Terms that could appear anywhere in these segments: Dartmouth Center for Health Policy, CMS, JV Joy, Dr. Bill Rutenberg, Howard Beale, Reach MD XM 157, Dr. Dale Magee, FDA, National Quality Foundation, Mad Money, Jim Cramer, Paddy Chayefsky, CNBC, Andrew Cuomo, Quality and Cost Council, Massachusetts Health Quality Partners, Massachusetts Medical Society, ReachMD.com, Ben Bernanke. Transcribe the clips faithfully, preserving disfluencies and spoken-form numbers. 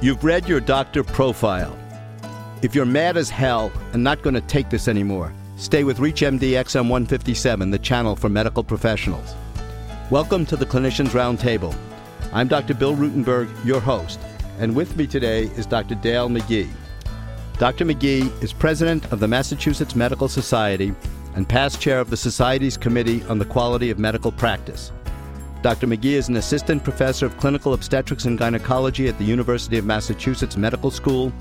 You've read your doctor profile. If you're mad as hell and not going to take this anymore, stay with ReachMD X M one fifty-seven, the channel for medical professionals. Welcome to the Clinicians Roundtable. I'm Doctor Bill Rutenberg, your host, and with me today is Doctor Dale Magee. Doctor Magee is president of the Massachusetts Medical Society and past chair of the Society's Committee on the Quality of Medical Practice. Doctor Magee is an assistant professor of clinical obstetrics and gynecology at the University of Massachusetts Medical School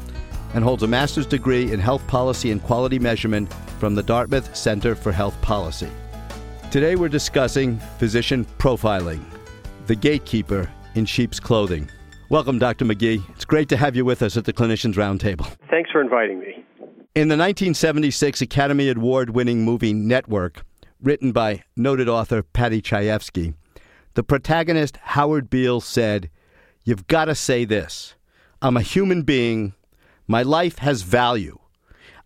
and holds a master's degree in health policy and quality measurement from the Dartmouth Center for Health Policy. Today we're discussing physician profiling, the gatekeeper in sheep's clothing. Welcome, Doctor Magee. It's great to have you with us at the Clinicians Roundtable. Thanks for inviting me. In the nineteen seventy-six Academy Award-winning movie Network, written by noted author Paddy Chayefsky, the protagonist, Howard Beale, said, "You've got to say this. I'm a human being. My life has value.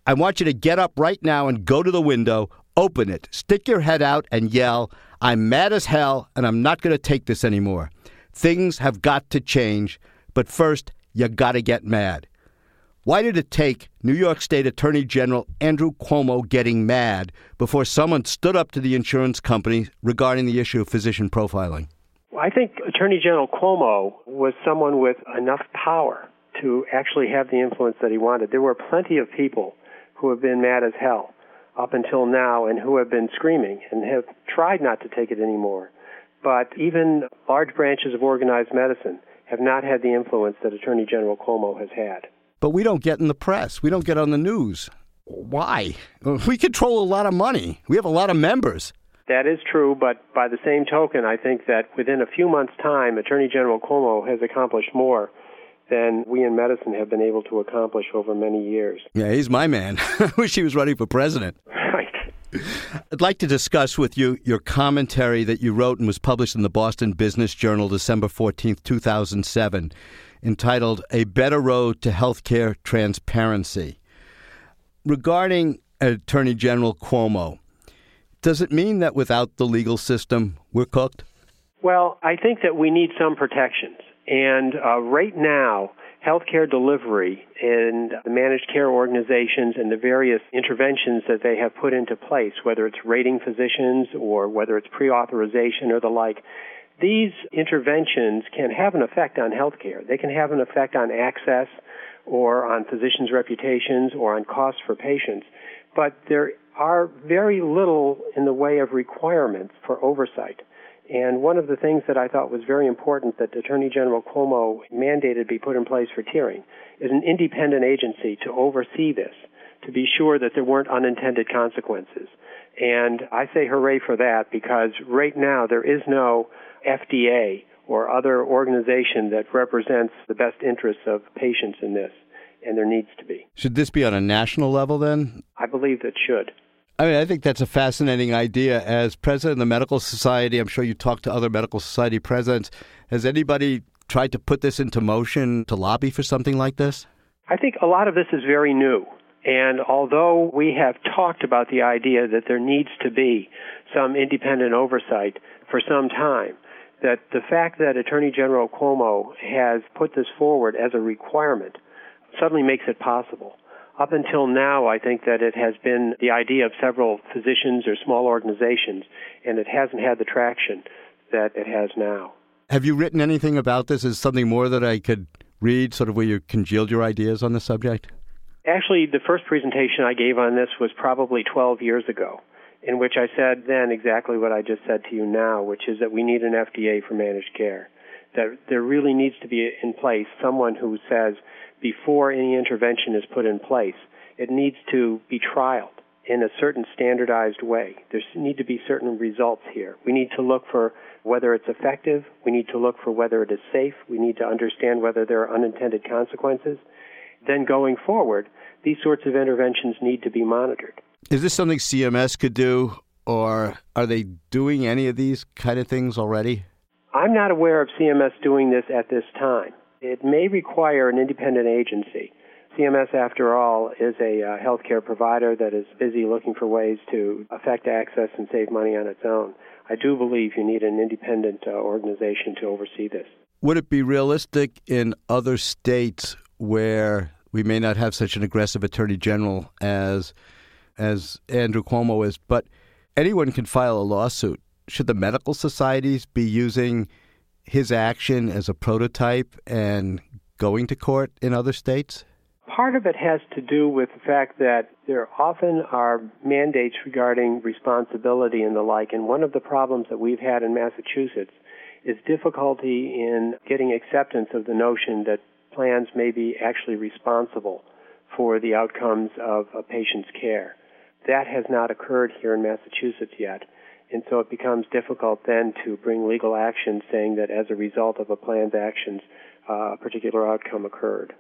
I want you to get up right now and go to the window, open it, stick your head out and yell, 'I'm mad as hell and I'm not going to take this anymore.' Things have got to change, but first, you got to get mad." Why did it take New York State Attorney General Andrew Cuomo getting mad before someone stood up to the insurance company regarding the issue of physician profiling? Well, I think Attorney General Cuomo was someone with enough power to actually have the influence that he wanted. There were plenty of people who have been mad as hell up until now and who have been screaming and have tried not to take it anymore. But even large branches of organized medicine have not had the influence that Attorney General Cuomo has had. But we don't get in the press. We don't get on the news. Why? We control a lot of money. We have a lot of members. That is true, but by the same token, I think that within a few months' time, Attorney General Cuomo has accomplished more than we in medicine have been able to accomplish over many years. Yeah, he's my man. I wish he was running for president. Right. I'd like to discuss with you your commentary that you wrote and was published in the Boston Business Journal, December fourteenth, two thousand seven, entitled "A Better Road to Healthcare Transparency." Regarding Attorney General Cuomo, does it mean that without the legal system, we're cooked? Well, I think that we need some protections. And uh, right now, healthcare delivery and the managed care organizations and the various interventions that they have put into place, whether it's rating physicians or whether it's pre-authorization or the like, these interventions can have an effect on healthcare. They can have an effect on access or on physicians' reputations or on costs for patients. But there are very little in the way of requirements for oversight. And one of the things that I thought was very important that Attorney General Cuomo mandated be put in place for tiering is an independent agency to oversee this, to be sure that there weren't unintended consequences. And I say hooray for that because right now there is no F D A or other organization that represents the best interests of patients in this, and there needs to be. Should this be on a national level then? I believe it should. I mean, I think that's a fascinating idea. As president of the Medical Society, I'm sure you talk to other Medical Society presidents. Has anybody tried to put this into motion to lobby for something like this? I think a lot of this is very new. And although we have talked about the idea that there needs to be some independent oversight for some time, that the fact that Attorney General Cuomo has put this forward as a requirement suddenly makes it possible. Up until now, I think that it has been the idea of several physicians or small organizations, and it hasn't had the traction that it has now. Have you written anything about this? Is something more that I could read, sort of where you congealed your ideas on the subject? Actually, the first presentation I gave on this was probably twelve years ago, in which I said then exactly what I just said to you now, which is that we need an F D A for managed care, that there really needs to be in place someone who says, before any intervention is put in place, it needs to be trialed in a certain standardized way. There need to be certain results here. We need to look for whether it's effective. We need to look for whether it is safe. We need to understand whether there are unintended consequences. Then going forward, these sorts of interventions need to be monitored. Is this something C M S could do, or are they doing any of these kind of things already? I'm not aware of C M S doing this at this time. It may require an independent agency. C M S, after all, is a uh, healthcare provider that is busy looking for ways to affect access and save money on its own. I do believe you need an independent uh, organization to oversee this. Would it be realistic in other states where we may not have such an aggressive attorney general as as Andrew Cuomo is, but anyone can file a lawsuit? Should the medical societies be using his action as a prototype and going to court in other states? Part of it has to do with the fact that there often are mandates regarding responsibility and the like. And one of the problems that we've had in Massachusetts is difficulty in getting acceptance of the notion that plans may be actually responsible for the outcomes of a patient's care. That has not occurred here in Massachusetts yet. And so it becomes difficult then to bring legal action saying that as a result of a plan's actions, uh, a particular outcome occurred.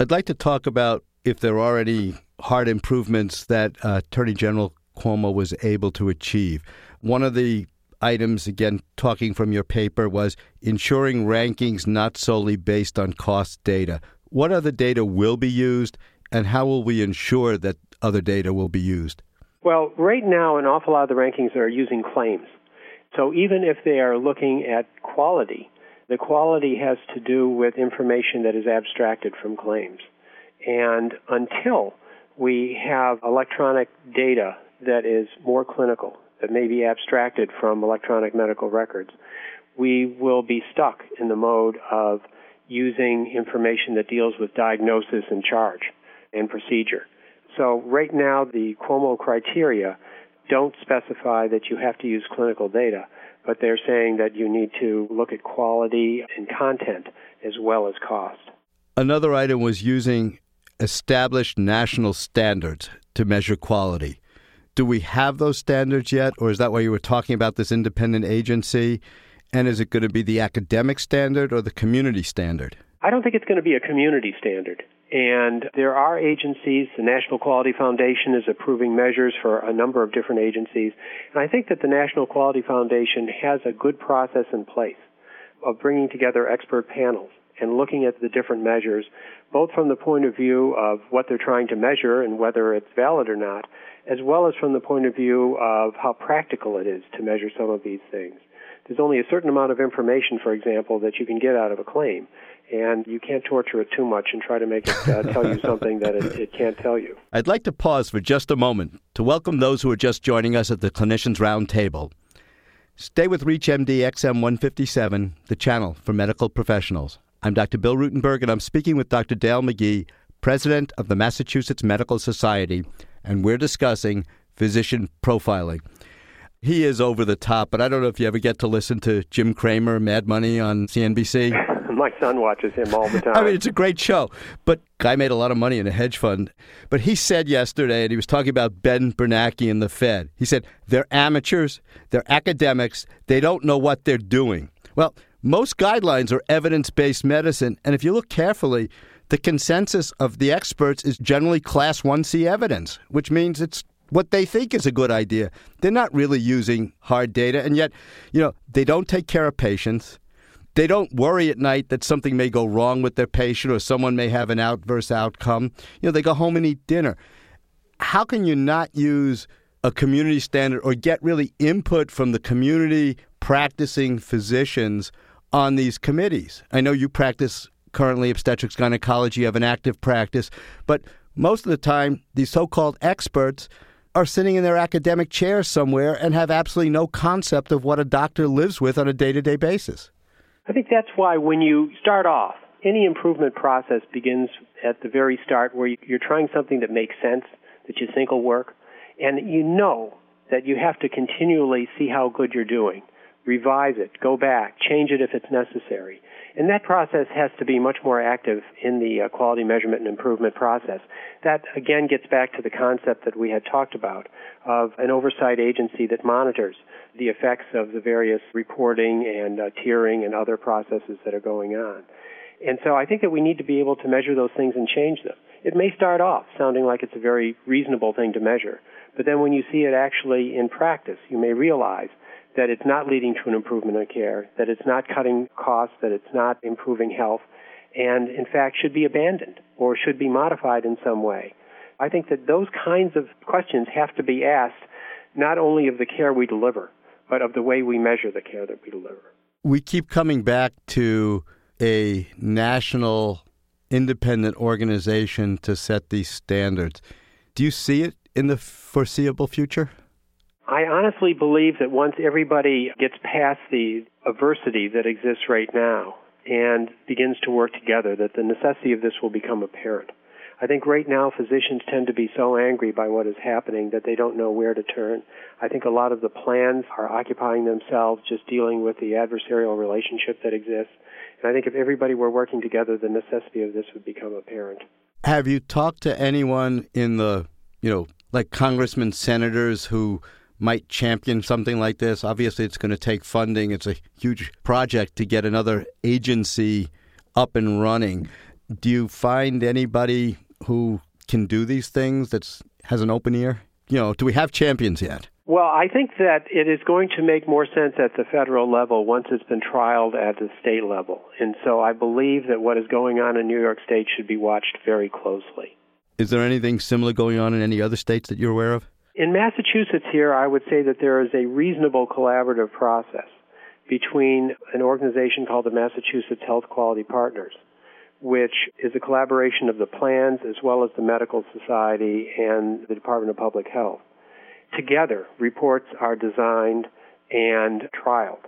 I'd like to talk about if there are any hard improvements that uh, Attorney General Cuomo was able to achieve. One of the items, again, talking from your paper, was ensuring rankings not solely based on cost data. What other data will be used, and how will we ensure that other data will be used? Well, right now, an awful lot of the rankings are using claims. So even if they are looking at quality, the quality has to do with information that is abstracted from claims. And until we have electronic data that is more clinical, that may be abstracted from electronic medical records, we will be stuck in the mode of using information that deals with diagnosis and charge and procedure. So right now, the Cuomo criteria don't specify that you have to use clinical data, but they're saying that you need to look at quality and content as well as cost. Another item was using established national standards to measure quality. Do we have those standards yet, or is that why you were talking about this independent agency? And is it going to be the academic standard or the community standard? I don't think it's going to be a community standard. And there are agencies, the National Quality Foundation is approving measures for a number of different agencies. And I think that the National Quality Foundation has a good process in place of bringing together expert panels and looking at the different measures, both from the point of view of what they're trying to measure and whether it's valid or not, as well as from the point of view of how practical it is to measure some of these things. There's only a certain amount of information, for example, that you can get out of a claim, and you can't torture it too much and try to make it uh, tell you something that it, it can't tell you. I'd like to pause for just a moment to welcome those who are just joining us at the Clinicians Roundtable. Stay with ReachMD X M one fifty-seven, the channel for medical professionals. I'm Doctor Bill Rutenberg, and I'm speaking with Doctor Dale Magee, president of the Massachusetts Medical Society, and we're discussing physician profiling. He is over the top, but I don't know if you ever get to listen to Jim Cramer, Mad Money on C N B C. My son watches him all the time. I mean, it's a great show, but guy made a lot of money in a hedge fund. But he said yesterday, and he was talking about Ben Bernanke and the Fed, he said, they're amateurs, they're academics, they don't know what they're doing. Well, most guidelines are evidence-based medicine, and if you look carefully, the consensus of the experts is generally Class one C evidence, which means it's what they think is a good idea. They're not really using hard data, and yet, you know, they don't take care of patients. They don't worry at night that something may go wrong with their patient or someone may have an adverse outcome. You know, they go home and eat dinner. How can you not use a community standard or get really input from the community practicing physicians on these committees? I know you practice currently obstetrics gynecology, you have an active practice, but most of the time these so-called experts are sitting in their academic chairs somewhere and have absolutely no concept of what a doctor lives with on a day-to-day basis. I think that's why when you start off, any improvement process begins at the very start where you're trying something that makes sense, that you think will work, and you know that you have to continually see how good you're doing, revise it, go back, change it if it's necessary. And that process has to be much more active in the quality measurement and improvement process. That, again, gets back to the concept that we had talked about of an oversight agency that monitors the effects of the various reporting and uh, tiering and other processes that are going on. And so I think that we need to be able to measure those things and change them. It may start off sounding like it's a very reasonable thing to measure, but then when you see it actually in practice, you may realize that it's not leading to an improvement in care, that it's not cutting costs, that it's not improving health, and in fact should be abandoned or should be modified in some way. I think that those kinds of questions have to be asked not only of the care we deliver, but of the way we measure the care that we deliver. We keep coming back to a national independent organization to set these standards. Do you see it in the foreseeable future? I honestly believe that once everybody gets past the adversity that exists right now and begins to work together, that the necessity of this will become apparent. I think right now physicians tend to be so angry by what is happening that they don't know where to turn. I think a lot of the plans are occupying themselves just dealing with the adversarial relationship that exists. And I think if everybody were working together, the necessity of this would become apparent. Have you talked to anyone in the, you know, like congressmen, senators who might champion something like this? Obviously, it's going to take funding. It's a huge project to get another agency up and running. Do you find anybody who can do these things that has an open ear? You know, do we have champions yet? Well, I think that it is going to make more sense at the federal level once it's been trialed at the state level. And so I believe that what is going on in New York State should be watched very closely. Is there anything similar going on in any other states that you're aware of? In Massachusetts here, I would say that there is a reasonable collaborative process between an organization called the Massachusetts Health Quality Partners, which is a collaboration of the plans as well as the Medical Society and the Department of Public Health. Together, reports are designed and trialed.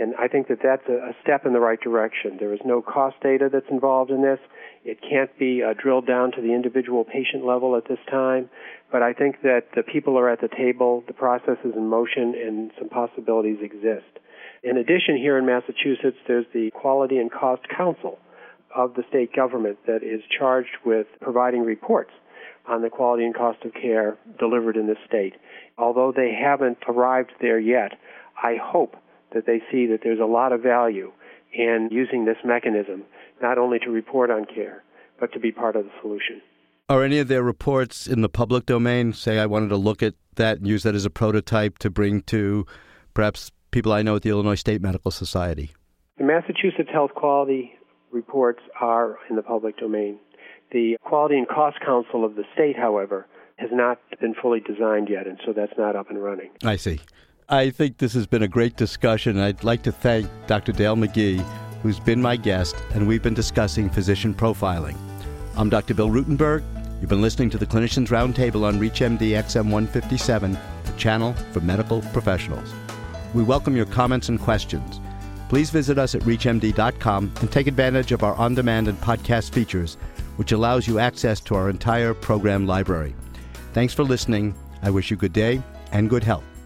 And I think that that's a step in the right direction. There is no cost data that's involved in this. It can't be uh, drilled down to the individual patient level at this time. But I think that the people are at the table, the process is in motion, and some possibilities exist. In addition, here in Massachusetts, there's the Quality and Cost Council of the state government that is charged with providing reports on the quality and cost of care delivered in this state. Although they haven't arrived there yet, I hope that they see that there's a lot of value in using this mechanism, not only to report on care, but to be part of the solution. Are any of their reports in the public domain? Say I wanted to look at that and use that as a prototype to bring to perhaps people I know at the Illinois State Medical Society. The Massachusetts Health Quality reports are in the public domain. The Quality and Cost Council of the state, however, has not been fully designed yet, and so that's not up and running. I see. I think this has been a great discussion. I'd like to thank Doctor Dale Magee, who's been my guest, and we've been discussing physician profiling. I'm Doctor Bill Rutenberg. You've been listening to the Clinicians Roundtable on ReachMD X M one fifty-seven, the channel for medical professionals. We welcome your comments and questions. Please visit us at reach M D dot com and take advantage of our on-demand and podcast features, which allows you access to our entire program library. Thanks for listening. I wish you good day and good health.